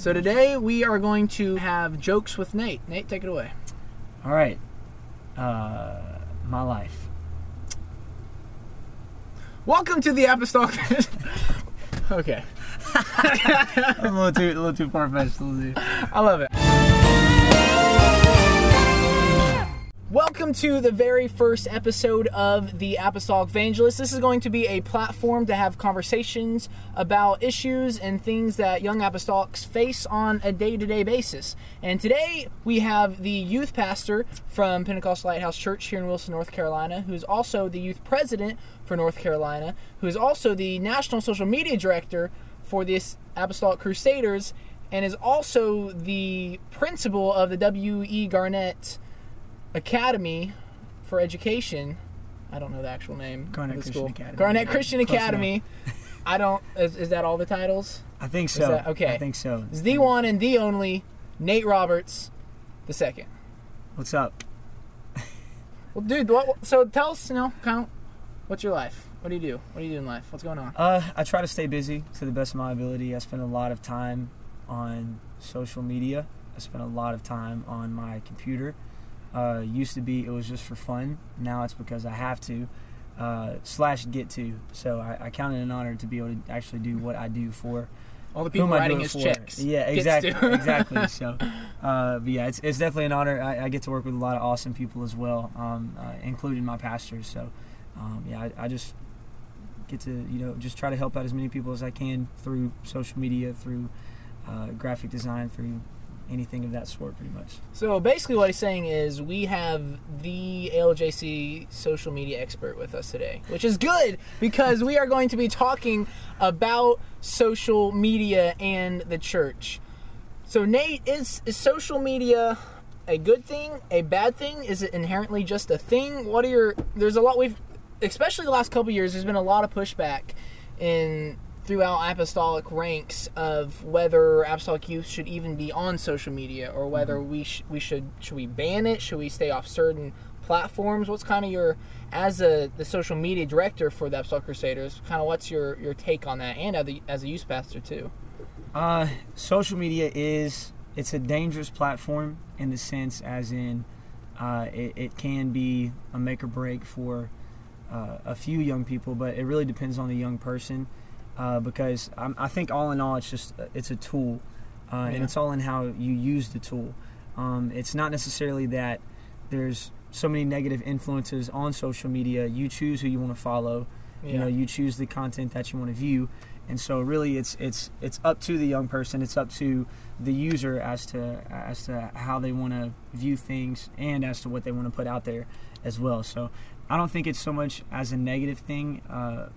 So today we are going to have jokes with Nate. Nate, take it away. All right. My life. Welcome to the Apostolic... Okay. I'm a little too far-fetched. I love it. Welcome to the very first episode of the Apostolic Evangelist. This is going to be a platform to have conversations about issues and things that young apostolics face on a day-to-day basis. And today we have the youth pastor from Pentecostal Lighthouse Church here in Wilson, North Carolina, who is also the youth president for North Carolina, who is also the national social media director for the Apostolic Crusaders, and is also the principal of the W.E. Garnett Academy for Education. I don't know the actual name. Garnett Christian Academy. I don't. Is that all the titles? I think so. Okay. I think so. It's the one and the only Nate Roberts, the second. What's up? Well, dude. So tell us, what's your life? What do you do? What do you do in life? What's going on? I try to stay busy to the best of my ability. I spend a lot of time on social media. I spend a lot of time on my computer. Used to be it was just for fun. Now it's because I have to / get to. So I count it an honor to be able to actually do what I do for all the people writing his checks. Yeah, exactly, exactly. So, it's definitely an honor. I get to work with a lot of awesome people as well, including my pastors. So, I just get to just try to help out as many people as I can through social media, through graphic design, through anything of that sort, pretty much. So basically what he's saying is we have the ALJC social media expert with us today, which is good because we are going to be talking about social media and the church. So Nate, is social media a good thing, a bad thing? Is it inherently just a thing? There's a lot especially the last couple of years, there's been a lot of pushback throughout apostolic ranks of whether apostolic youth should even be on social media, or whether we should ban it, should we stay off certain platforms? What's kind of your, as the social media director for the Apostolic Crusaders, kind of what's your take on that, and as a youth pastor too? Social media it's a dangerous platform in the sense as in it can be a make or break for a few young people, but it really depends on the young person. Because I think all in all, it's a tool, and it's all in how you use the tool. It's not necessarily that there's so many negative influences on social media. You choose who you want to follow. Yeah. You choose the content that you want to view, and so really, it's up to the young person. It's up to the user as to how they want to view things and as to what they want to put out there as well. So I don't think it's so much as a negative thing,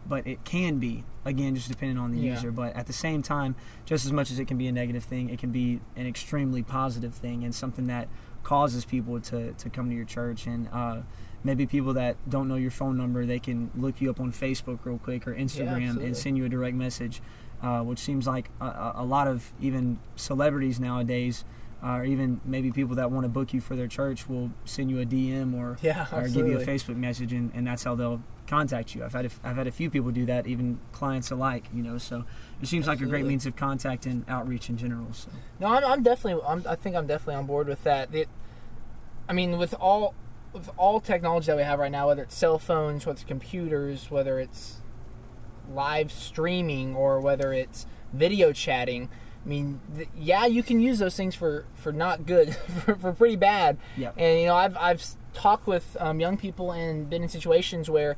but it can be, again, just depending on the user. But at the same time, just as much as it can be a negative thing, it can be an extremely positive thing and something that causes people to come to your church. And maybe people that don't know your phone number, they can look you up on Facebook real quick or Instagram and send you a direct message, which seems like a lot of even celebrities nowadays, or even maybe people that want to book you for their church will send you a DM or give you a Facebook message, and that's how they'll contact you. I've had a few people do that, even clients alike. So it seems like a great means of contact and outreach in general. So. No, I think I'm definitely on board with that. With all technology that we have right now, whether it's cell phones, whether it's computers, whether it's live streaming, or whether it's video chatting. You can use those things for not good, for pretty bad. Yeah. And, I've talked with young people and been in situations where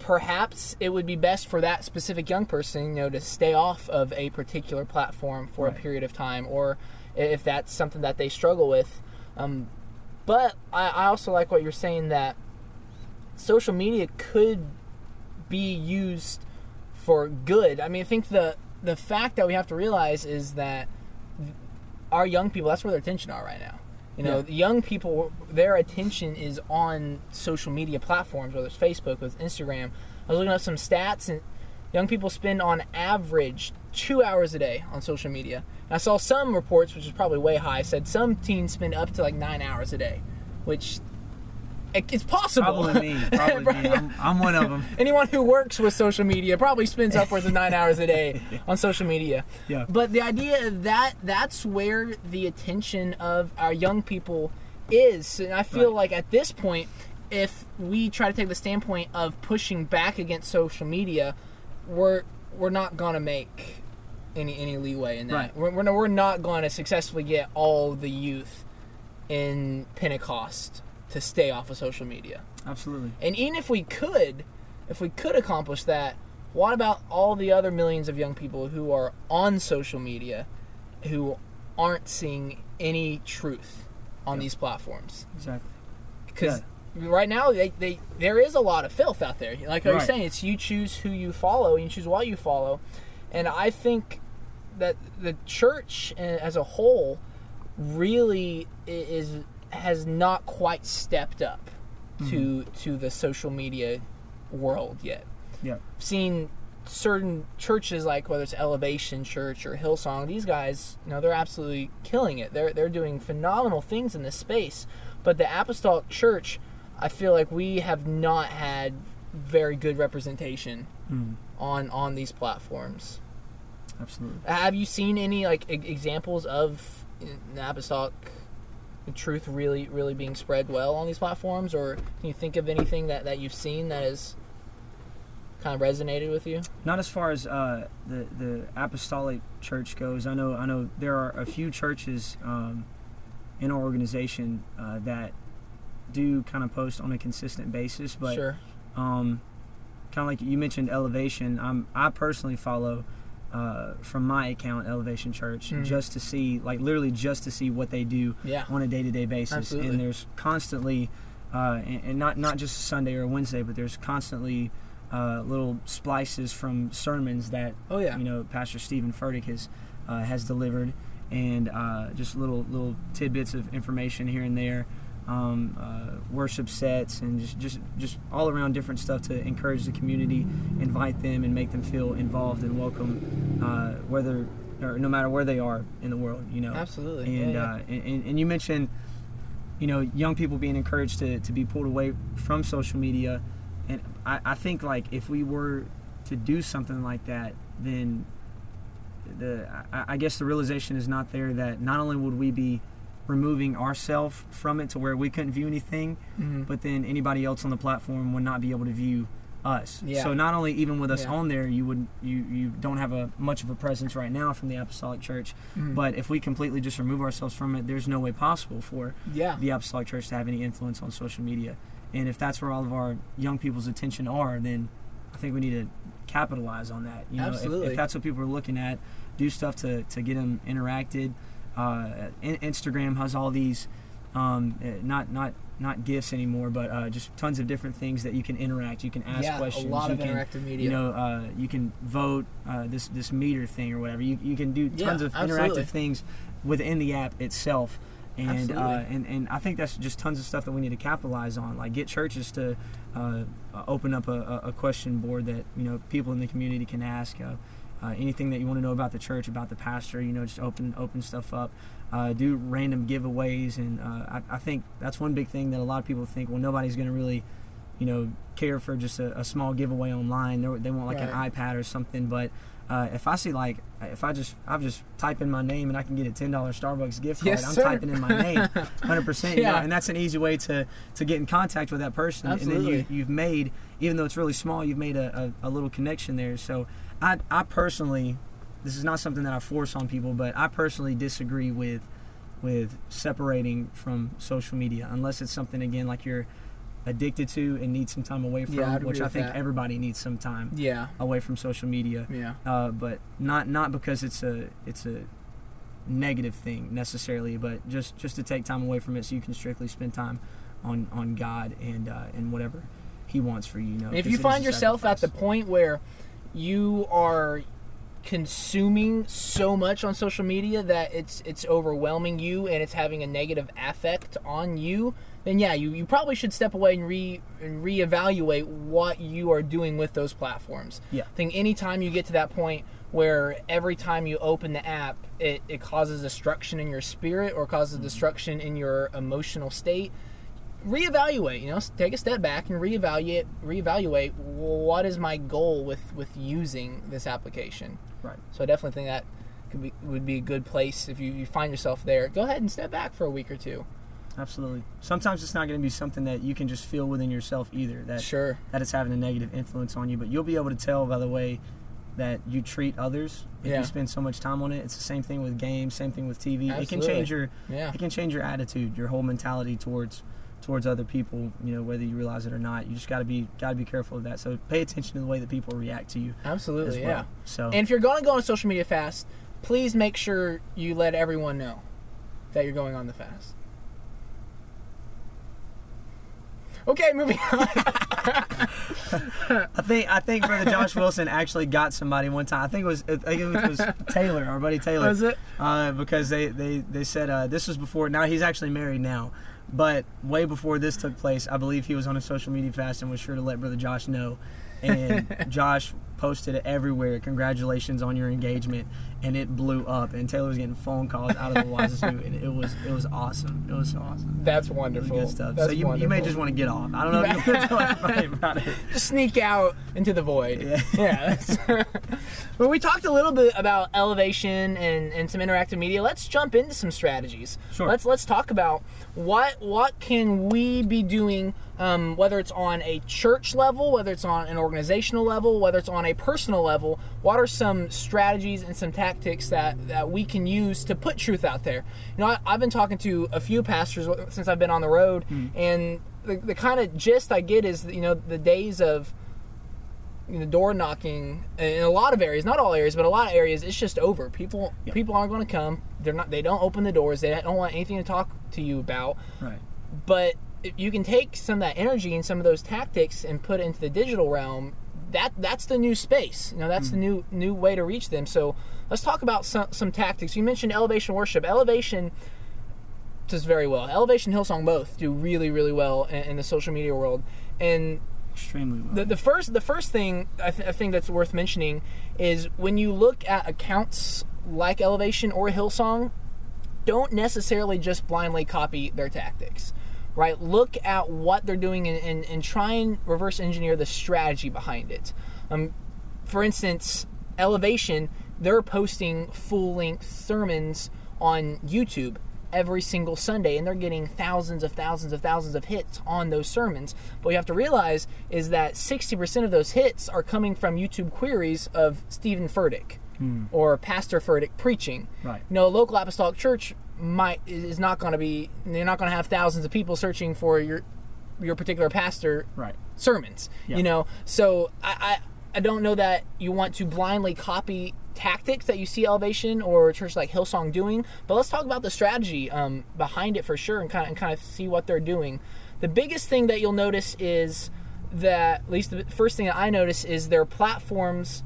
perhaps it would be best for that specific young person, to stay off of a particular platform for a period of time, or if that's something that they struggle with. But I also like what you're saying, that social media could be used for good. I think the fact that we have to realize is that our young people, that's where their attention are right now. The young people, their attention is on social media platforms, whether it's Facebook, whether it's Instagram. I was looking up some stats, and young people spend on average 2 hours a day on social media. And I saw some reports, which is probably way high, said some teens spend up to 9 hours a day, which It's possible. Probably me. Right? I'm one of them. Anyone who works with social media probably spends upwards of 9 hours a day on social media. Yeah. But the idea that that's where the attention of our young people is. And I feel like at this point, if we try to take the standpoint of pushing back against social media, we're not going to make any leeway in that. Right. We're not going to successfully get all the youth in Pentecost to stay off of social media. Absolutely. And even if we could accomplish that, what about all the other millions of young people who are on social media who aren't seeing any truth on these platforms? Exactly. Because right now there is a lot of filth out there. Like I was saying, it's you choose who you follow, you choose why you follow. And I think that the church as a whole really has not quite stepped up to the social media world yet. Yeah. I've seen certain churches, like whether it's Elevation Church or Hillsong, these guys, they're absolutely killing it. They're doing phenomenal things in this space. But the Apostolic Church, I feel like we have not had very good representation on these platforms. Absolutely. Have you seen any examples of the Apostolic truth really being spread well on these platforms, or can you think of anything that you've seen that has kind of resonated with you? Not as far as the Apostolic Church goes. I know there are a few churches in our organization that do kind of post on a consistent basis, but kind of like you mentioned Elevation, I personally follow from my account Elevation Church just to see what they do on a day-to-day basis. Absolutely. And there's constantly and not just Sunday or Wednesday, but there's constantly little splices from sermons that Pastor Stephen Furtick has delivered, and just little tidbits of information here and there, worship sets, and just all around different stuff to encourage the community, invite them, and make them feel involved and welcome, no matter where they are in the world. Absolutely. And and you mentioned, young people being encouraged to be pulled away from social media, and I think if we were to do something like that, then I guess the realization is not there that not only would we be removing ourselves from it to where we couldn't view anything, but then anybody else on the platform would not be able to view us. Yeah. So not only even with us on there, you don't have much of a presence right now from the Apostolic Church, but if we completely just remove ourselves from it, there's no way possible for the Apostolic Church to have any influence on social media. And if that's where all of our young people's attention are, then I think we need to capitalize on that. Absolutely. If that's what people are looking at, do stuff to get them interacted. Instagram has all these not gifs anymore, but just tons of different things that you can interact. You can ask questions. A lot of interactive media. You can vote, this meter thing or whatever. You can do tons of interactive things within the app itself. And, and I think that's just tons of stuff that we need to capitalize on. Like, get churches to open up a question board that people in the community can ask. Anything that you want to know about the church, about the pastor, just open stuff up. Do random giveaways, and I think that's one big thing that a lot of people think. Well, nobody's going to really, care for just a small giveaway online. They want an iPad or something. But if I see if I just type in my name and I can get a $10 Starbucks gift card, typing in my name, 100%. And that's an easy way to get in contact with that person. Absolutely. And then you've made, even though it's really small, you've made a little connection there. So. I personally, this is not something that I force on people, but I personally disagree with separating from social media, unless it's something, again, like you're addicted to and need some time away from, which I think everybody needs some time away from social media. Yeah. But not because it's a negative thing necessarily, but just to take time away from it so you can strictly spend time on God and whatever He wants for you. If you find yourself at the point where you are consuming so much on social media that it's overwhelming you and it's having a negative affect on you, then you probably should step away and reevaluate what you are doing with those platforms. I think anytime you get to that point where every time you open the app it causes destruction in your spirit or causes destruction in your emotional state, reevaluate, you know, take a step back and reevaluate what is my goal with using this application. Right. So I definitely think that would be a good place if you find yourself there. Go ahead and step back for a week or two. Absolutely. Sometimes it's not going to be something that you can just feel within yourself either. That it's having a negative influence on you, but you'll be able to tell by the way that you treat others if you spend so much time on it. It's the same thing with games, same thing with TV. Absolutely. It can change your it can change your attitude, your whole mentality towards other people, you know, whether you realize it or not. You just gotta be careful of that. So pay attention to the way that people react to you. Absolutely, as well. Yeah. So, and if you're going to go on social media fast, please make sure you let everyone know that you're going on the fast. Okay, moving on. I think Brother Josh Wilson actually got somebody one time. I think it was Taylor, our buddy Taylor. Was it? Because they said this was before. Now he's actually married now. But way before this took place, I believe he was on a social media fast and was sure to let Brother Josh know. And Josh posted it everywhere. Congratulations on your engagement. And it blew up. And Taylor was getting phone calls out of the wazoo. And it was awesome. It was so awesome. That's wonderful. Really good stuff. That's so you may just want to get off. I don't know if you want to tell everybody about it. Just sneak out into the void. Yeah. Well, we talked a little bit about elevation and some interactive media. Let's jump into some strategies. Sure. Let's talk about what can we be doing, whether it's on a church level, whether it's on an organizational level, whether it's on a personal level. What are some strategies and some tactics that we can use to put truth out there? You know, I've been talking to a few pastors since I've been on the road, and the kind of gist I get is, you know, the days of, you know, door knocking in a lot of areas, not all areas, but a lot of areas, it's just over. People aren't going to come. They don't open the doors. They don't want anything to talk to you about. Right. But if you can take some of that energy and some of those tactics and put it into the digital realm, that's the new space. You know, that's the new way to reach them. So let's talk about some tactics. You mentioned Elevation Worship. Elevation does very well. Elevation, Hillsong both do really, really well in the social media world. And extremely well. The first thing I think that's worth mentioning is when you look at accounts like Elevation or Hillsong, don't necessarily just blindly copy their tactics, right? Look at what they're doing and try and reverse engineer the strategy behind it. For instance, Elevation, they're posting full-length sermons on YouTube every single Sunday, and they're getting thousands of hits on those sermons. But what you have to realize is that 60% of those hits are coming from YouTube queries of Stephen Furtick or Pastor Furtick preaching. Right. You know, a local apostolic church they're not going to have thousands of people searching for your particular pastor sermons. Yeah. You know, so I don't know that you want to blindly copy tactics that you see Elevation or a church like Hillsong doing, but let's talk about the strategy behind it for sure, and kind of see what they're doing. The biggest thing that you'll notice is that, at least the first thing that I notice, is their platforms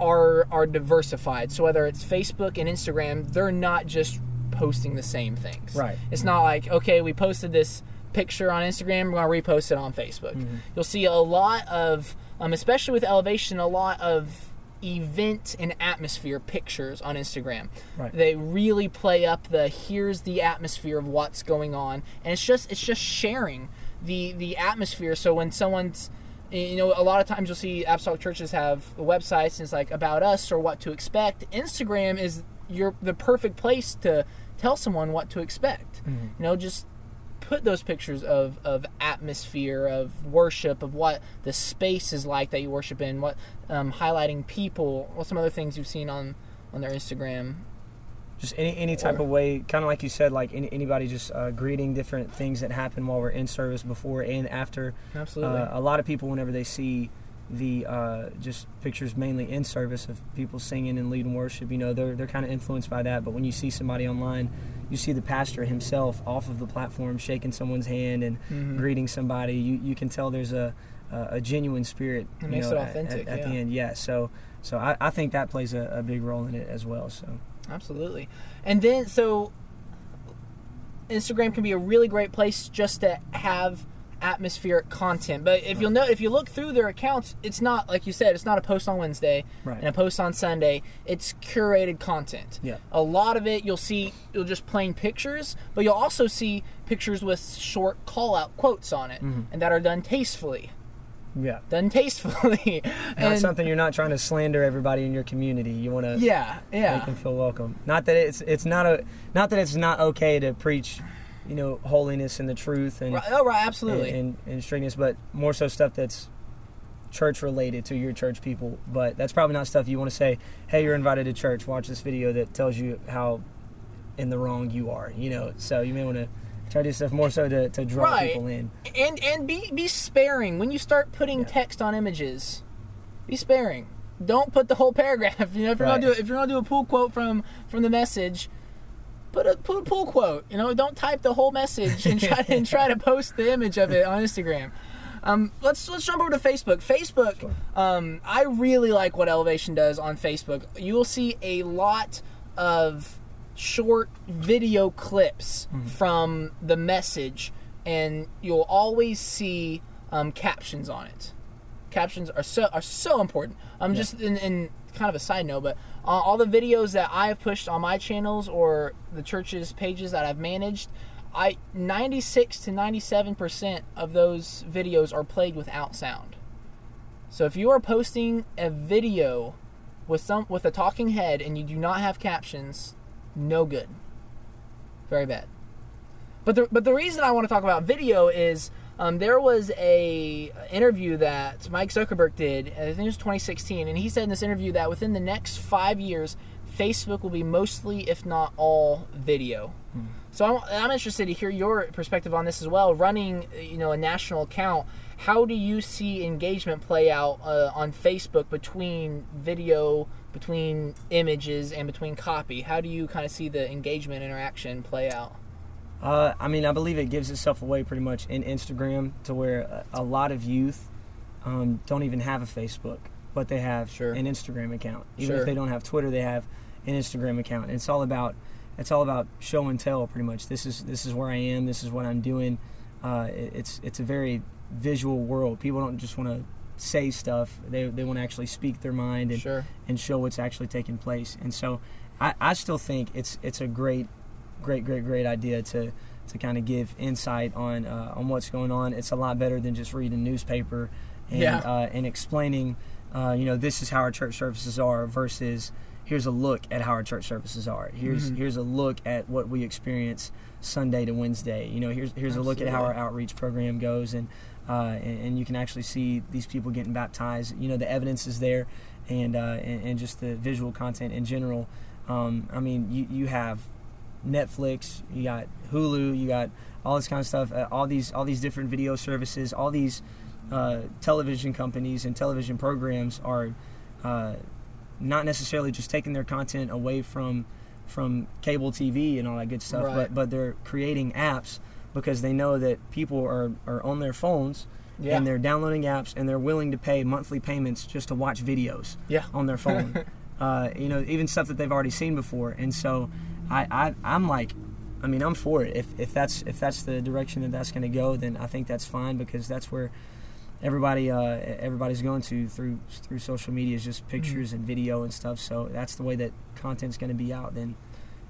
are diversified. So whether it's Facebook and Instagram, they're not just posting the same things. Right. It's not like, okay, we posted this picture on Instagram, we're going to repost it on Facebook. Mm-hmm. You'll see a lot of, especially with Elevation, a lot of event and atmosphere pictures on Instagram. Right. They really play up here's the atmosphere of what's going on, and it's just sharing the atmosphere. So when someone's, you know, a lot of times you'll see apostolic churches have websites and it's like about us or what to expect. Instagram is the perfect place to tell someone what to expect. Mm-hmm. You know, just put those pictures of atmosphere, of worship, of what the space is like that you worship in, what highlighting people, what some other things you've seen on their Instagram. Just any type of way, kind of like you said, like anybody just greeting different things that happen while we're in service, before and after. Absolutely. A lot of people, whenever they see the just pictures mainly in service of people singing and leading worship, you know, they're kind of influenced by that. But when you see somebody online, you see the pastor himself off of the platform shaking someone's hand and greeting somebody, you can tell there's a genuine spirit. It makes it authentic at the end. Yeah. So I think that plays a big role in it as well. So absolutely. And then so Instagram can be a really great place just to have atmospheric content. But if you'll know, if you look through their accounts, it's not, like you said, it's not a post on Wednesday and a post on Sunday. It's curated content. Yeah. A lot of it you'll see, you'll just plain pictures, but you'll also see pictures with short call-out quotes on it, and that are done tastefully. Yeah. Done tastefully. Not something you're not trying to slander everybody in your community. You want to make them feel welcome. Not that it's not okay to preach, you know, holiness and the truth and absolutely and strictness, but more so stuff that's church related to your church people. But that's probably not stuff you want to say, hey, you're invited to church, watch this video that tells you how in the wrong you are, you know. So you may want to try to do stuff more so to draw people in. And be sparing. When you start putting text on images, be sparing. Don't put the whole paragraph. You know, if you're gonna do a pull quote from the message, put a pull quote. You know, don't type the whole message and try to post the image of it on Instagram. Let's jump over to Facebook. Facebook, sure. I really like what Elevation does on Facebook. You will see a lot of short video clips from the message, and you'll always see captions on it. Captions are so important. Just in kind of a side note, but all the videos that I have pushed on my channels or the church's pages that I've managed, 96 to 97% of those videos are played without sound. So if you are posting a video with a talking head and you do not have captions, no good. Very bad. But the reason I want to talk about video is there was a interview that Mike Zuckerberg did, I think it was 2016, and he said in this interview that within the next 5 years, Facebook will be mostly, if not all, video. So I'm interested to hear your perspective on this as well. Running, you know, a national account, how do you see engagement play out on Facebook between video, between images, and between copy? How do you kind of see the engagement interaction play out? I believe it gives itself away pretty much in Instagram, to where a lot of youth don't even have a Facebook, but they have an Instagram account. Even if they don't have Twitter, they have an Instagram account. And it's all about show and tell, pretty much. This is where I am. This is what I'm doing. It's a very visual world. People don't just want to say stuff. They want to actually speak their mind and show what's actually taking place. And so I still think it's a great idea to kind of give insight on what's going on. It's a lot better than just reading a newspaper and explaining, this is how our church services are versus here's a look at how our church services are. Here's a look at what we experience Sunday to Wednesday. You know, here's a look at how our outreach program goes, and you can actually see these people getting baptized. You know, the evidence is there, and just the visual content in general. You have Netflix, you got Hulu, you got all this kind of stuff, all these different video services, all these television companies and television programs are not necessarily just taking their content away from cable TV and all that good stuff, but they're creating apps because they know that people are on their phones. Yeah. And they're downloading apps, and they're willing to pay monthly payments just to watch videos on their phone. Even stuff that they've already seen before. And so I'm for it. If that's the direction that's going to go, then I think that's fine, because that's where everybody's going to through social media, is just pictures and video and stuff. So that's the way that content's going to be out. Then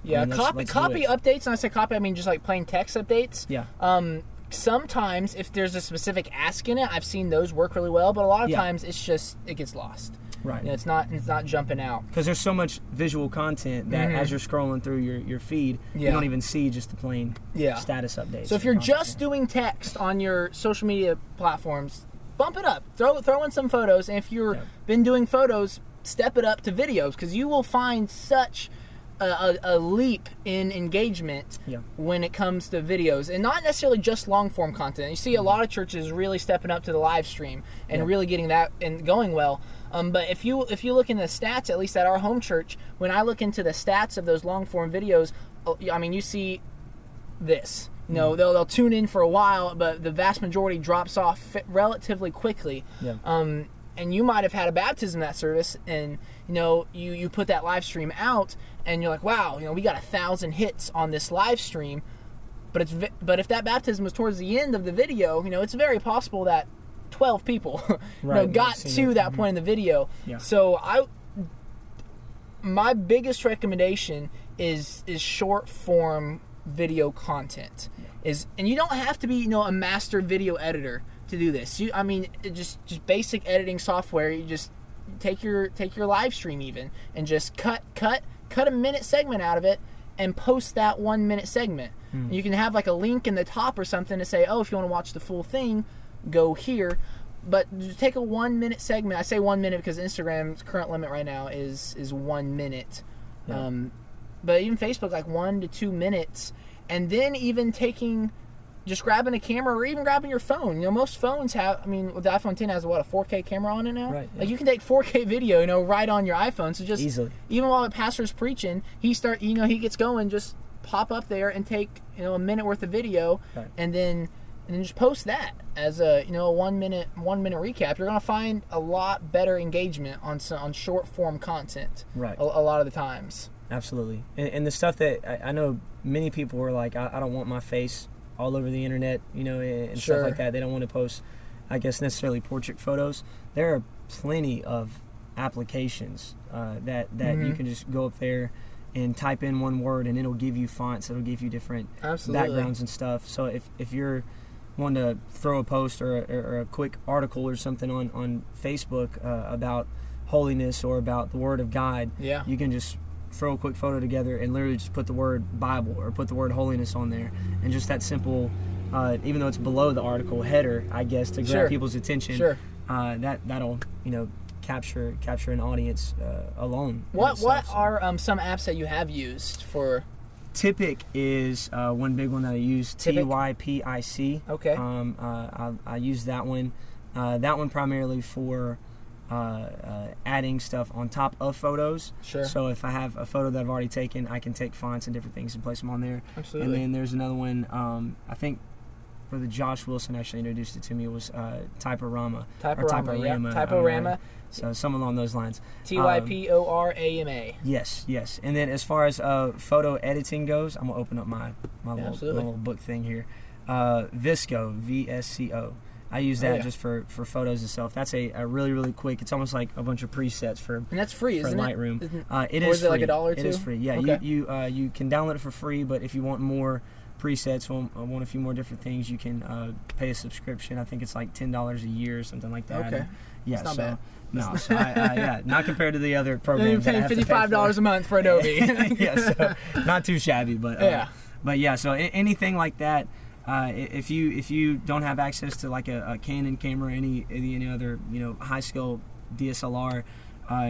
copy updates. And I say copy, I mean just like plain text updates. Yeah. Sometimes if there's a specific ask in it, I've seen those work really well. But a lot of times it's just it gets lost. Right. You know, it's not jumping out. Because there's so much visual content that as you're scrolling through your feed, you don't even see just the plain status updates. So if you're just doing text on your social media platforms, bump it up. Throw in some photos. And if you've been doing photos, step it up to videos, because you will find such a leap in engagement when it comes to videos, and not necessarily just long form content. You see a lot of churches really stepping up to the live stream and really getting that and going well. But if you look in the stats, at least at our home church, when I look into the stats of those long form videos, I mean, you see this. You know, they'll tune in for a while, but the vast majority drops off relatively quickly. Yeah. And you might have had a baptism that service, and you know you put that live stream out, and you're like, wow, you know, we got 1,000 hits on this live stream, But if that baptism was towards the end of the video, you know, it's very possible that 12 people got to that point in the video. Yeah. So my biggest recommendation is short form video content. Yeah. And you don't have to be, a master video editor to do this. Just basic editing software. You just take your live stream even and just cut a minute segment out of it and post that 1 minute segment. Mm. You can have like a link in the top or something to say, if you want to watch the full thing, go here. But take a 1 minute segment. I say 1 minute because Instagram's current limit right now is 1 minute. Yeah. But even Facebook, like 1 to 2 minutes. And then even just grabbing a camera or even grabbing your phone. Most phones have, the iPhone 10 has, a 4K camera on it now? Right. Yeah. Like, you can take 4K video, right on your iPhone. So just, easily. Even while the pastor's preaching, he gets going, just pop up there and take, a minute worth of video, right. and then just post that as a, a one minute recap. You're going to find a lot better engagement on short form content. Right. A lot of the times. Absolutely. And the stuff that I know many people were like, I don't want my face all over the internet, and sure. Stuff like that. They don't want to post, I guess, necessarily portrait photos. There are plenty of applications that mm-hmm. you can just go up there and type in one word, and it'll give you fonts. It'll give you different Absolutely. Backgrounds and stuff. So if you're wanting to throw a post or a quick article or something on Facebook about holiness or about the Word of God, yeah. you can just throw a quick photo together and literally just put the word Bible or put the word holiness on there, and just that simple, even though it's below the article header, I guess, to grab sure. people's attention, sure. That'll capture an audience alone. What are some apps that you have used for? Typic is one big one that I use. Typic? TYPIC. Okay. I use that one. That one primarily for adding stuff on top of photos. Sure. So if I have a photo that I've already taken, I can take fonts and different things and place them on there. Absolutely. And then there's another one, I think Brother Josh Wilson actually introduced it to me. It was Typorama. Typorama. So some along those lines. Typorama. Yes. And then as far as photo editing goes, I'm going to open up my little book thing here. VSCO, VSCO. I use that just for photos and stuff. That's a really, really quick. It's almost like a bunch of presets for Lightroom. And that's free, isn't Lightroom. It? Or is it free. Like $1 or $2? It is free, yeah. Okay. You can download it for free, but if you want more presets, want a few more different things, you can pay a subscription. I think it's like $10 a year or something like that. Okay. Yeah, it's not bad. No, so not compared to the other programs. You're paying $55 a month for Adobe. Yeah, so not too shabby, but so anything like that. If you don't have access to like a Canon camera, any other high scale DSLR,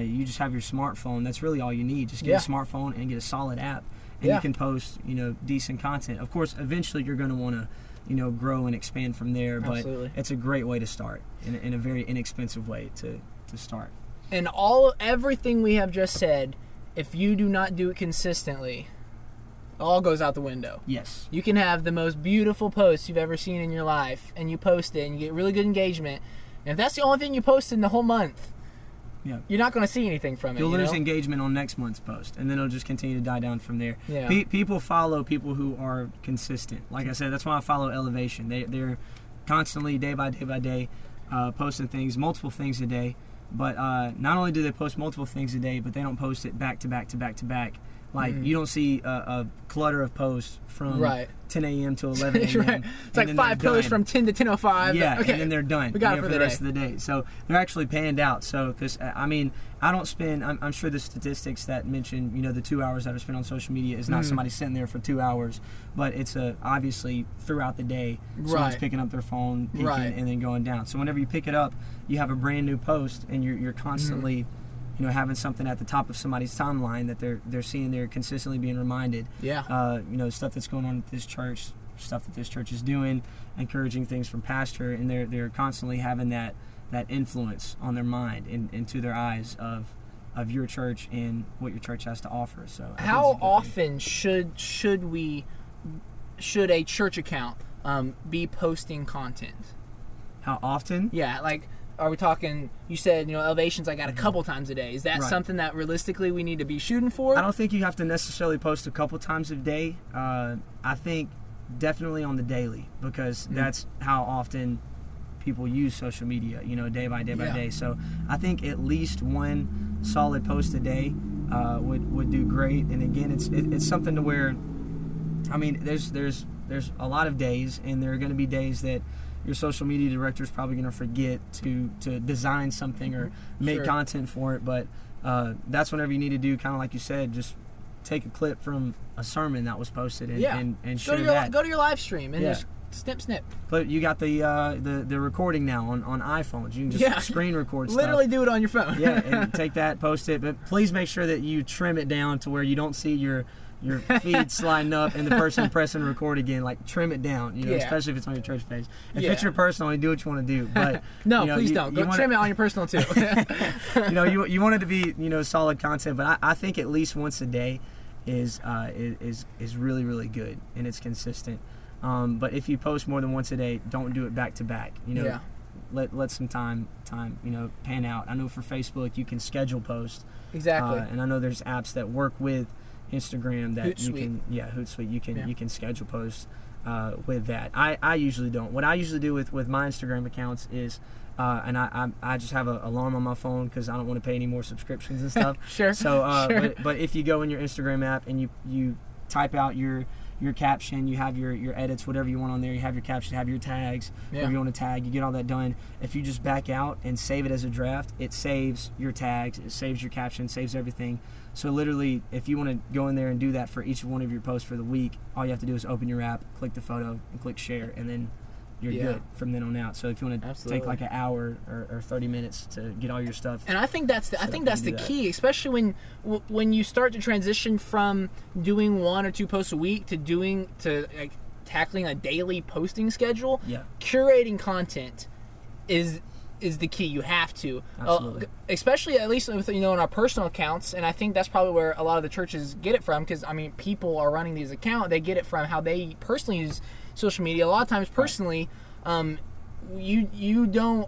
you just have your smartphone. That's really all you need. Just get a smartphone and get a solid app, and you can post decent content. Of course, eventually you're going to want to grow and expand from there. But Absolutely. It's a great way to start, in a very inexpensive way to start. And everything we have just said, if you do not do it consistently, all goes out the window. Yes. You can have the most beautiful posts you've ever seen in your life, and you post it, and you get really good engagement. And if that's the only thing you post in the whole month, you're not going to see anything from it. You'll lose engagement on next month's post, and then it'll just continue to die down from there. Yeah. People follow people who are consistent. Like I said, that's why I follow Elevation. They're constantly, day by day, posting things, multiple things a day. But not only do they post multiple things a day, but they don't post it back to back to back to back. Like, you don't see a clutter of posts from 10 a.m. to 11 a.m. Right. It's like 5 posts from 10 to 10:05. Yeah, okay. And then they're done. We got it for the rest of the day. So they're actually panned out. So, because, I don't spend, I'm sure the statistics that mention, the 2 hours that are spent on social media is not somebody sitting there for 2 hours, but it's obviously throughout the day, someone's picking up their phone, peeking, and then going down. So whenever you pick it up, you have a brand new post, and you're constantly... having something at the top of somebody's timeline that they're seeing, they're consistently being reminded. Yeah. Stuff that's going on at this church, stuff that this church is doing, encouraging things from pastor, and they're constantly having that influence on their mind and to their eyes of your church and what your church has to offer. So how often should a church account be posting content? How often? Yeah, like. Are we talking, you said, Elevation's like at a couple times a day. Is that something that realistically we need to be shooting for? I don't think you have to necessarily post a couple times a day. I think definitely on the daily, because that's how often people use social media, you know, day by day by day. So I think at least one solid post a day would do great. And again, it's something to where, I mean, there's a lot of days, and there are going to be days that your social media director is probably going to forget to design something or make content for it. But that's whenever you need to do, kind of like you said, just take a clip from a sermon that was posted and share that. Go to your live stream and just snip. But you got the recording now on iPhones. You can just screen record stuff. Literally do it on your phone. And take that, post it. But please make sure that you trim it down to where you don't see your feed sliding up and the person pressing record again. Like, trim it down, you know, especially if it's on your church page. If it's your personal, you do what you want to do. But no, you know, please don't. Go trim it on your personal too. You know, you want it to be, you know, solid content, but I think at least once a day is really, really good, and it's consistent. But if you post more than once a day, don't do it back to back. You know, let some time you know, pan out. I know for Facebook you can schedule posts. Exactly. And I know there's apps that work with Instagram that Hootsuite. You can Hootsuite, you can schedule posts with that. I usually don't. What I usually do with my Instagram accounts is and I just have an alarm on my phone because I don't want to pay any more subscriptions and stuff. So but if you go in your Instagram app and you type out your caption, you have your edits, whatever you want on there, you have your caption, have your tags, whatever you want to tag, you get all that done. If you just back out and save it as a draft, it saves your tags, it saves your caption, saves everything. So literally, if you want to go in there and do that for each one of your posts for the week, all you have to do is open your app, click the photo, and click share, and then you're good from then on out. So if you want to take like an hour or 30 minutes to get all your stuff, and I think that's the key, especially when you start to transition from doing one or two posts a week to tackling a daily posting schedule. Yeah, curating content is the key. You have to, especially at least with, you know, in our personal accounts, and I think that's probably where a lot of the churches get it from, because I mean, people are running these accounts, they get it from how they personally use social media. A lot of times personally, you don't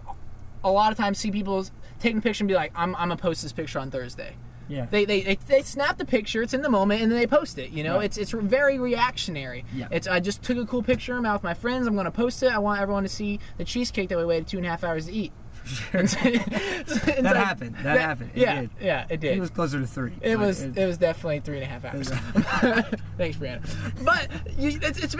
a lot of times see people taking a picture and be like, I'm gonna post this picture on Thursday. Yeah. They snap the picture, it's in the moment, and then they post it, you know. Right. It's very reactionary. Yeah. I just took a cool picture, I'm out with my friends, I'm gonna post it, I want everyone to see the cheesecake that we waited 2.5 hours to eat. Sure. That happened. It did. Yeah, it did. It was closer to 3. It was definitely 3.5 hours. Thanks, Brianna. But it's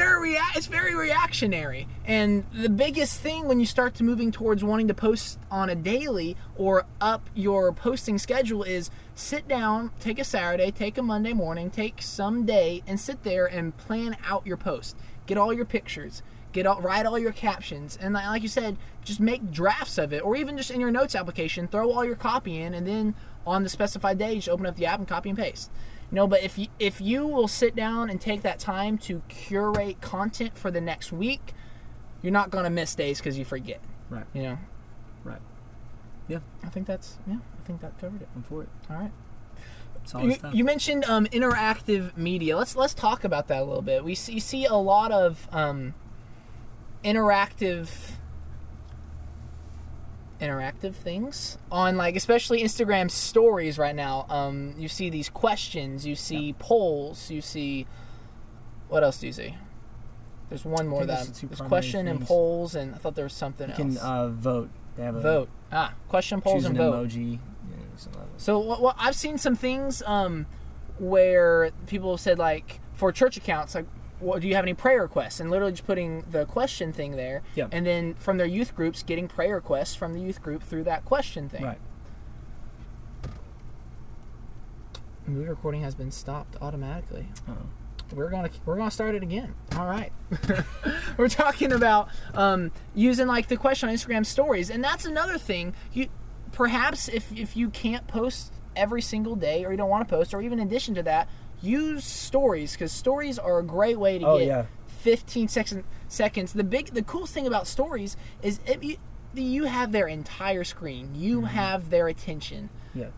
very reactionary. And the biggest thing when you start to moving towards wanting to post on a daily or up your posting schedule is sit down, take a Saturday, take a Monday morning, take some day, and sit there and plan out your post. Get all your pictures. Write all your captions, and like you said, just make drafts of it, or even just in your notes application, throw all your copy in, and then on the specified day, just open up the app and copy and paste. You know, but if you will sit down and take that time to curate content for the next week, you're not gonna miss days because you forget. Right. You know. Right. Yeah. I think that covered it. I'm for it. All right. You mentioned interactive media. Let's talk about that a little bit. You see a lot of interactive things on, like, especially Instagram stories right now. You see these questions, you see polls, you see, what else do you see? There's one more that there's question things. And polls, and I thought there was something else. You can vote. They have a vote. Question, polls, and vote. Emoji. Yeah, so well, I've seen some things where people have said, like, for church accounts, like, well, do you have any prayer requests? And literally just putting the question thing there. Yeah. And then from their youth groups, getting prayer requests from the youth group through that question thing. Right. Movie recording has been stopped automatically. Uh-oh. We're gonna start it again. All right. We're talking about using, like, the question on Instagram stories, and that's another thing. Perhaps if you can't post every single day, or you don't want to post, or even in addition to that, use stories, because stories are a great way to get 15 seconds. The coolest thing about stories is you have their entire screen. You have their attention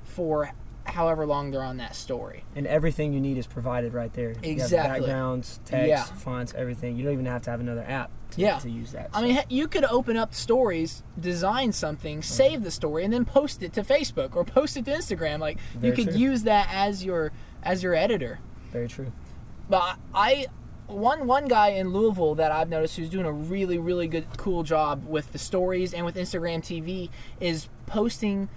for however long they're on that story. And everything you need is provided right there. Exactly. You have backgrounds, text, fonts, everything. You don't even have to have another app to use that. So. I mean, you could open up stories, design something, save the story, and then post it to Facebook or post it to Instagram. Like, you could use that as your editor. Very true. But I one guy in Louisville that I've noticed who's doing a really, really good, cool job with the stories and with Instagram TV is posting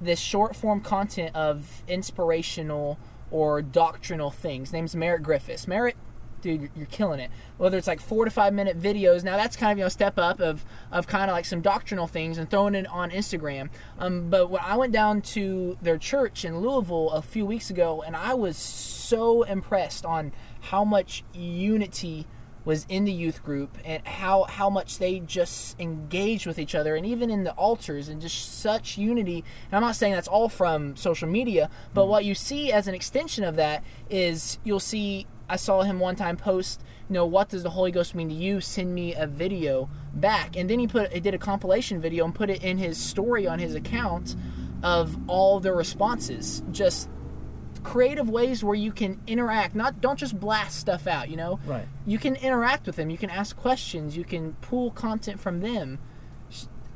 this short-form content of inspirational or doctrinal things. His name's Merit Griffiths. Merit, dude, you're killing it. Whether it's like 4 to 5 minute videos, now that's kind of, you know, step up of kind of like some doctrinal things and throwing it on Instagram. But when I went down to their church in Louisville a few weeks ago, and I was so impressed on how much unity was in the youth group and how much they just engaged with each other, and even in the altars, and just such unity. And I'm not saying that's all from social media, but what you see as an extension of that is you'll see, I saw him one time post, you know, what does the Holy Ghost mean to you? Send me a video back. And then he did a compilation video and put it in his story on his account of all the responses. Just creative ways where you can interact. Don't just blast stuff out, you know? Right. You can interact with them. You can ask questions. You can pull content from them.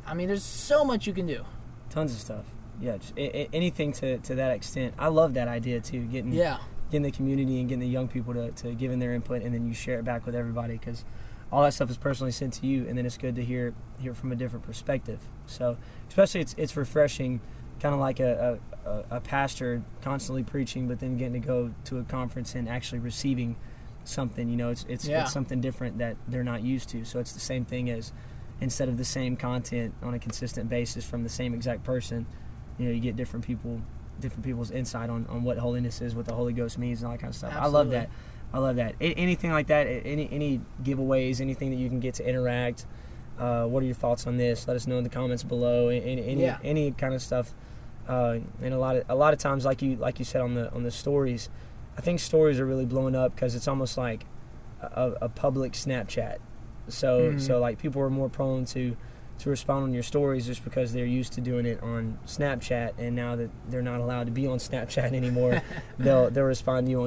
I mean, there's so much you can do. Tons of stuff. Yeah, just anything to that extent. I love that idea, too, getting the community and getting the young people to give in their input, and then you share it back with everybody, because all that stuff is personally sent to you, and then it's good to hear from a different perspective. So especially it's refreshing, kind of like a pastor constantly preaching, but then getting to go to a conference and actually receiving something. You know, it's something different that they're not used to. So it's the same thing as, instead of the same content on a consistent basis from the same exact person, you know, you get different people's insight on what holiness is, what the Holy Ghost means, and all that kind of stuff. Absolutely. I love that. Anything like that, any giveaways, anything that you can get to interact. What are your thoughts on this? Let us know in the comments below. Any kind of stuff. And a lot of times, like you said on the stories, I think stories are really blowing up because it's almost like a public Snapchat. So like people are more prone to respond on your stories just because they're used to doing it on Snapchat, and now that they're not allowed to be on Snapchat anymore, they'll respond to you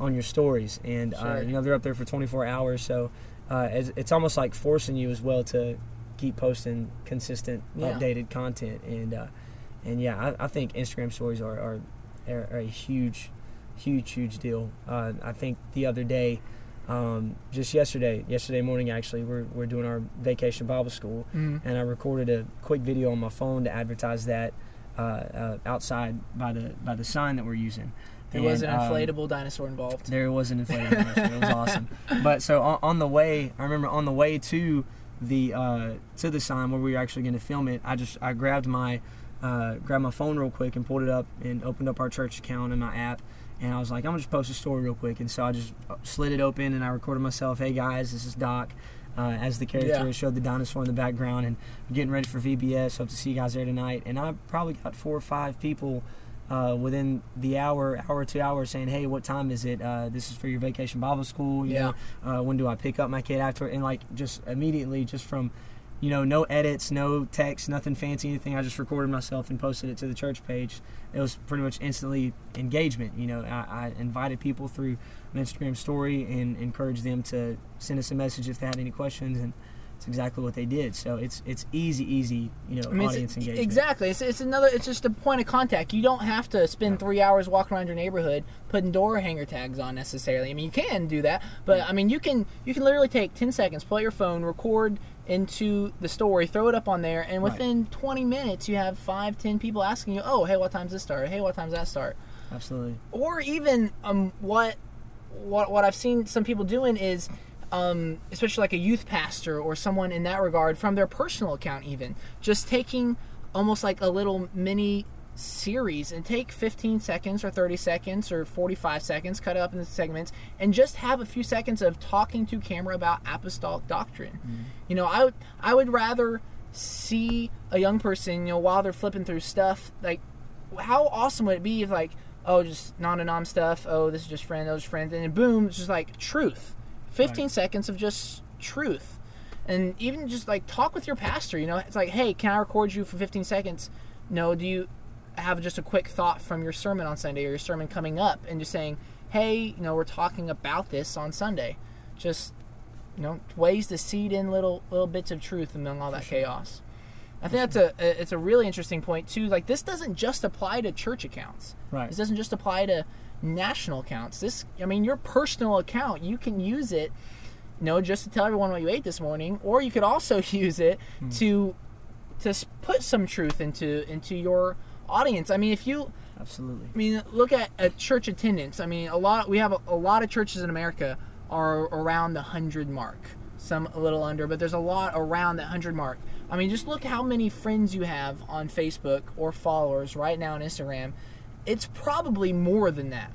on your stories, and sure. You know, they're up there for 24 hours, so it's almost like forcing you as well to keep posting consistent, updated content, and I think Instagram stories are a huge deal. I think the other day. Just yesterday morning, actually, we're doing our vacation Bible school, and I recorded a quick video on my phone to advertise that outside by the sign that we're using. There was an inflatable dinosaur involved. There was an inflatable dinosaur. It was awesome. But so on the way, I remember on the way to the sign where we were actually going to film it, I grabbed my phone real quick and pulled it up and opened up our church account and my app. And I was like, I'm going to just post a story real quick. And so I just slid it open, and I recorded myself, hey, guys, this is Doc, as the character showed the dinosaur in the background. And we're getting ready for VBS. Hope to see you guys there tonight. And I probably got 4 or 5 people within the hour or 2 hours saying, hey, what time is it? This is for your vacation Bible school. You know, when do I pick up my kid after? And, like, just immediately, just from, you know, no edits, no text, nothing fancy, anything. I just recorded myself and posted it to the church page. It was pretty much instantly engagement. You know, I invited people through an Instagram story and encouraged them to send us a message if they had any questions, and it's exactly what they did. So it's easy, you know, I mean, audience engagement. Exactly. It's just a point of contact. You don't have to spend 3 hours walking around your neighborhood putting door hanger tags on necessarily. I mean, you can do that, but I mean, you can literally take 10 seconds, pull your phone, record into the story, throw it up on there, and within 20 minutes you have 5-10 people asking you, oh, hey, what time's this start? Hey, what time's that start? Absolutely. Or even what I've seen some people doing is, especially like a youth pastor or someone in that regard, from their personal account, even just taking almost like a little mini series and take 15 seconds or 30 seconds or 45 seconds, cut it up into segments, and just have a few seconds of talking to camera about apostolic doctrine. You know, I would rather see a young person, you know, while they're flipping through stuff, like, how awesome would it be if, like, oh, just non-anom stuff, oh, this is just friend, oh, just friend, and then boom, it's just like truth. 15 seconds of just truth. And even just like talk with your pastor, you know, it's like, hey, can I record you for 15 seconds? No, do you have just a quick thought from your sermon on Sunday or your sermon coming up, and just saying, hey, you know, we're talking about this on Sunday. Just, you know, ways to seed in little bits of truth among all that chaos. I think that's a really interesting point too. Like, this doesn't just apply to church accounts. Right. This doesn't just apply to national accounts. This, I mean, your personal account, you can use it, you know, just to tell everyone what you ate this morning, or you could also use it to put some truth into your audience. I mean, if you absolutely, I mean, look at church attendance. I mean, we have a lot of churches in America are around the 100 mark. Some a little under, but there's a lot around that 100 mark. I mean, just look how many friends you have on Facebook or followers right now on Instagram. It's probably more than that.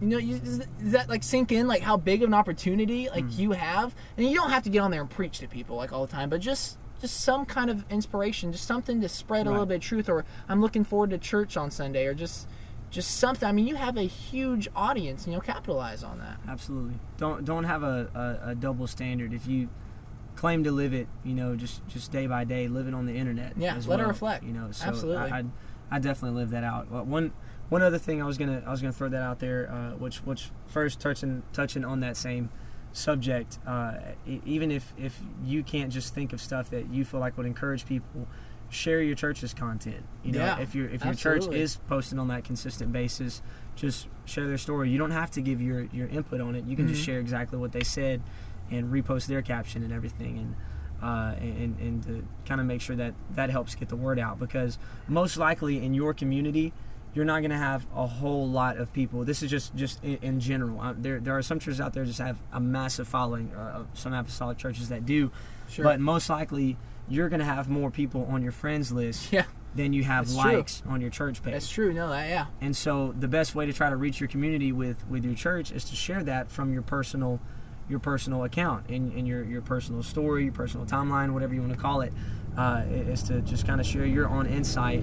You know, does that like sink in? Like how big of an opportunity like you have? And you don't have to get on there and preach to people like all the time, but just some kind of inspiration, just something to spread a little bit of truth. Or I'm looking forward to church on Sunday, or just something. I mean, you have a huge audience, and you'll capitalize on that. Absolutely. Don't have a double standard. If you claim to live it, you know, just day by day, live it on the internet. Yeah, as let it reflect. You know, so absolutely. I definitely live that out. One other thing I was gonna throw that out there, which first touching on that same subject. Even if you can't just think of stuff that you feel like would encourage people, share your church's content. You know, if your church is posting on that consistent basis, just share their story. You don't have to give your input on it. You can just share exactly what they said and repost their caption and everything, and to kind of make sure that helps get the word out, because most likely in your community you're not going to have a whole lot of people. This is just in general. There are some churches out there just have a massive following, some apostolic churches that do, sure. But most likely you're going to have more people on your friends list than you have likes on your church page. That's true. No, yeah. And so the best way to try to reach your community with your church is to share that from your personal account and your personal story, your personal timeline, whatever you want to call it, is to just kind of share your own insight.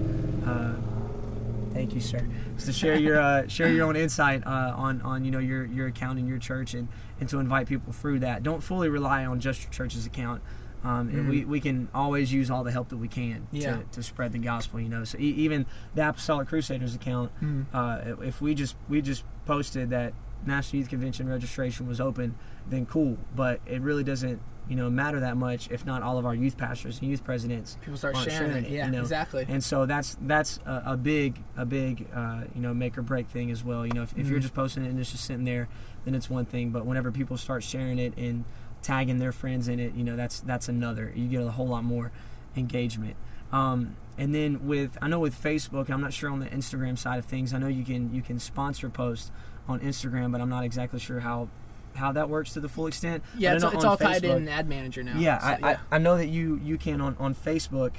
Thank you, sir. Is to share your own insight on you know your account in your church and to invite people through that. Don't fully rely on just your church's account. And we can always use all the help that we can to spread the gospel, you know. So even the Apostolic Crusaders account, if we just posted that National Youth Convention registration was open, then cool. But it really doesn't, you know, matter that much if not all of our youth pastors and youth presidents people start sharing it. Yeah, you know? Exactly. And so that's a big you know, make or break thing as well. You know, if you're just posting it and it's just sitting there, then it's one thing. But whenever people start sharing it and tagging their friends in it, you know, that's another. You get a whole lot more engagement. And then with Facebook, I'm not sure on the Instagram side of things. I know you can sponsor posts on Instagram, but I'm not exactly sure how that works to the full extent. Yeah, it's all Facebook, tied in Ad Manager now. Yeah, so, I know that you can on Facebook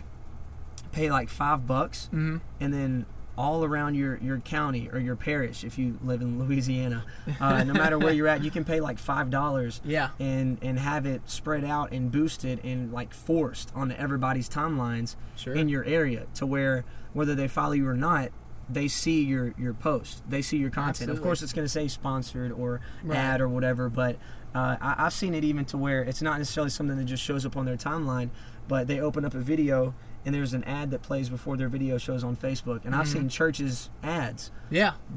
pay like $5, and then all around your county or your parish, if you live in Louisiana, no matter where you're at, you can pay like $5 and have it spread out and boosted and like forced onto everybody's timelines in your area, to where whether they follow you or not, they see your post, they see your content. Absolutely. Of course it's going to say sponsored or ad or whatever, but I've seen it even to where it's not necessarily something that just shows up on their timeline, but they open up a video and there's an ad that plays before their video shows on Facebook. And I've seen churches' ads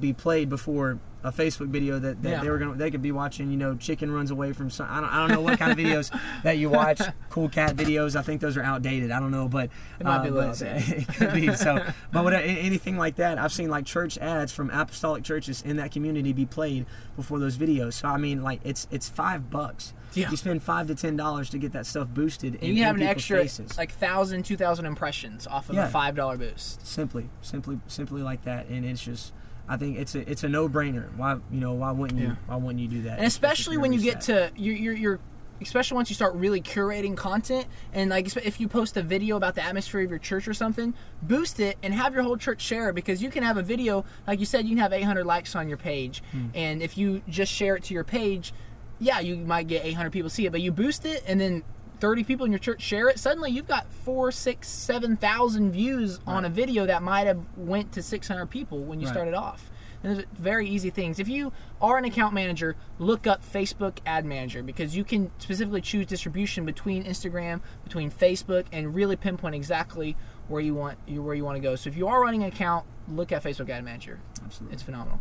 be played before a Facebook video that they could be watching, you know, chicken runs away from some, I don't know what kind of videos that you watch, cool cat videos. I think those are outdated. I don't know, but it might be it could be. So, but whatever, anything like that, I've seen like church ads from apostolic churches in that community be played before those videos. So I mean, like it's $5. Yeah. You spend $5 to $10 to get that stuff boosted, and you have an extra faces. Like 1,000, 2,000 impressions off of a $5 boost. Simply like that, and it's just. I think it's a no-brainer. Why wouldn't you do that? And especially when you get to your especially once you start really curating content, and like if you post a video about the atmosphere of your church or something, boost it and have your whole church share it, because you can have a video, like you said, you can have 800 likes on your page, and if you just share it to your page, you might get 800 people see it, but you boost it and then 30 people in your church share it, suddenly you've got 4,000, 6,000, 7,000 views on a video that might have went to 600 people when you started off. And there's very easy things. If you are an account manager, look up Facebook Ad Manager, because you can specifically choose distribution between Instagram, between Facebook, and really pinpoint exactly where you want to go. So if you are running an account, look at Facebook Ad Manager. Absolutely, it's phenomenal.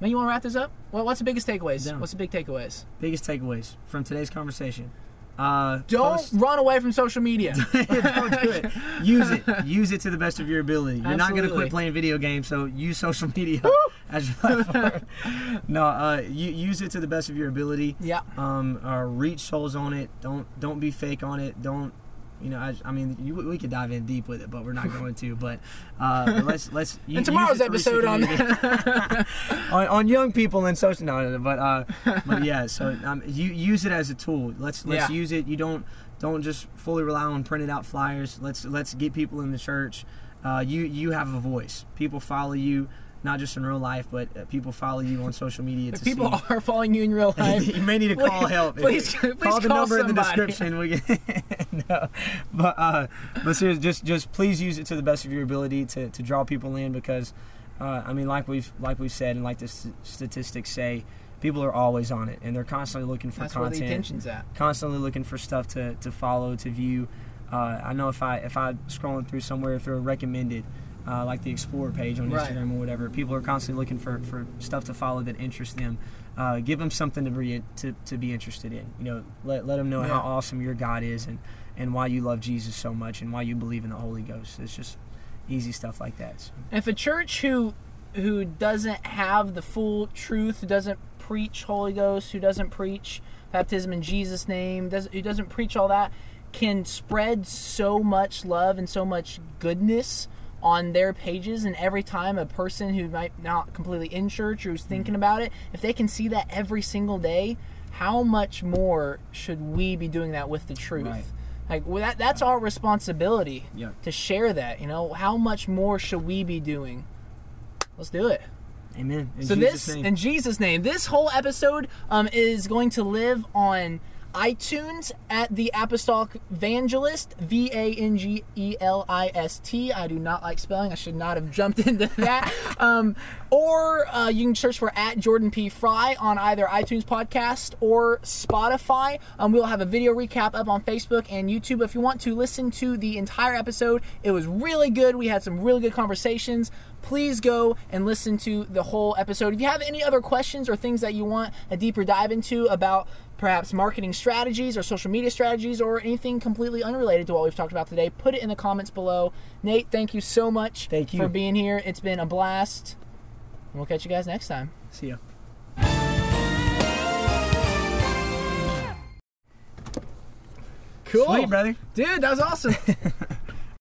Man, you want to wrap this up? Well, what's the biggest takeaways? Biggest takeaways from today's conversation. Don't run away from social media. Don't do it. Use it. Use it to the best of your ability. You're not going to quit playing video games, so use social media as your platform. No, use it to the best of your ability. Yeah. Reach souls on it. Don't be fake on it. Don't. You know, we could dive in deep with it, but we're not going to. But let's. And tomorrow's episode on young people and social. No, but yeah. So you use it as a tool. Let's use it. You don't just fully rely on printed out flyers. Let's get people in the church. You have a voice. People follow you. Not just in real life, but people follow you on social media. If people are following you in real life, you may need to call help. Please call the number somebody. In the description. We can, no, but seriously, just please use it to the best of your ability to draw people in, because like we've said, and like the statistics say, people are always on it, and they're constantly looking for content. That's where the attention's at. Constantly looking for stuff to follow, to view. I know if I scrolling through somewhere, if they're recommended. Like the Explore page on Instagram or whatever. People are constantly looking for stuff to follow that interests them. Give them something to be interested in. You know, let them know how awesome your God is and why you love Jesus so much and why you believe in the Holy Ghost. It's just easy stuff like that. So. If a church who doesn't have the full truth, who doesn't preach Holy Ghost, who doesn't preach baptism in Jesus' name, who doesn't preach all that, can spread so much love and so much goodness on their pages, and every time a person who might not completely in church or who's thinking about it, if they can see that every single day, how much more should we be doing that with the truth? Right. Like that's our responsibility to share that. You know, how much more should we be doing? Let's do it. Amen. In Jesus' name, this whole episode is going to live on iTunes at the Apostolic Evangelist, Vangelist. I do not like spelling. I should not have jumped into that. Or you can search for at Jordan P. Fry on either iTunes podcast or Spotify. We'll have a video recap up on Facebook and YouTube if you want to listen to the entire episode. It was really good. We had some really good conversations. Please go and listen to the whole episode. If you have any other questions or things that you want a deeper dive into about perhaps marketing strategies or social media strategies or anything completely unrelated to what we've talked about today, put it in the comments below. Nate, thank you so much for being here. It's been a blast. We'll catch you guys next time. See ya. Cool. Sweet, brother. Dude, that was awesome.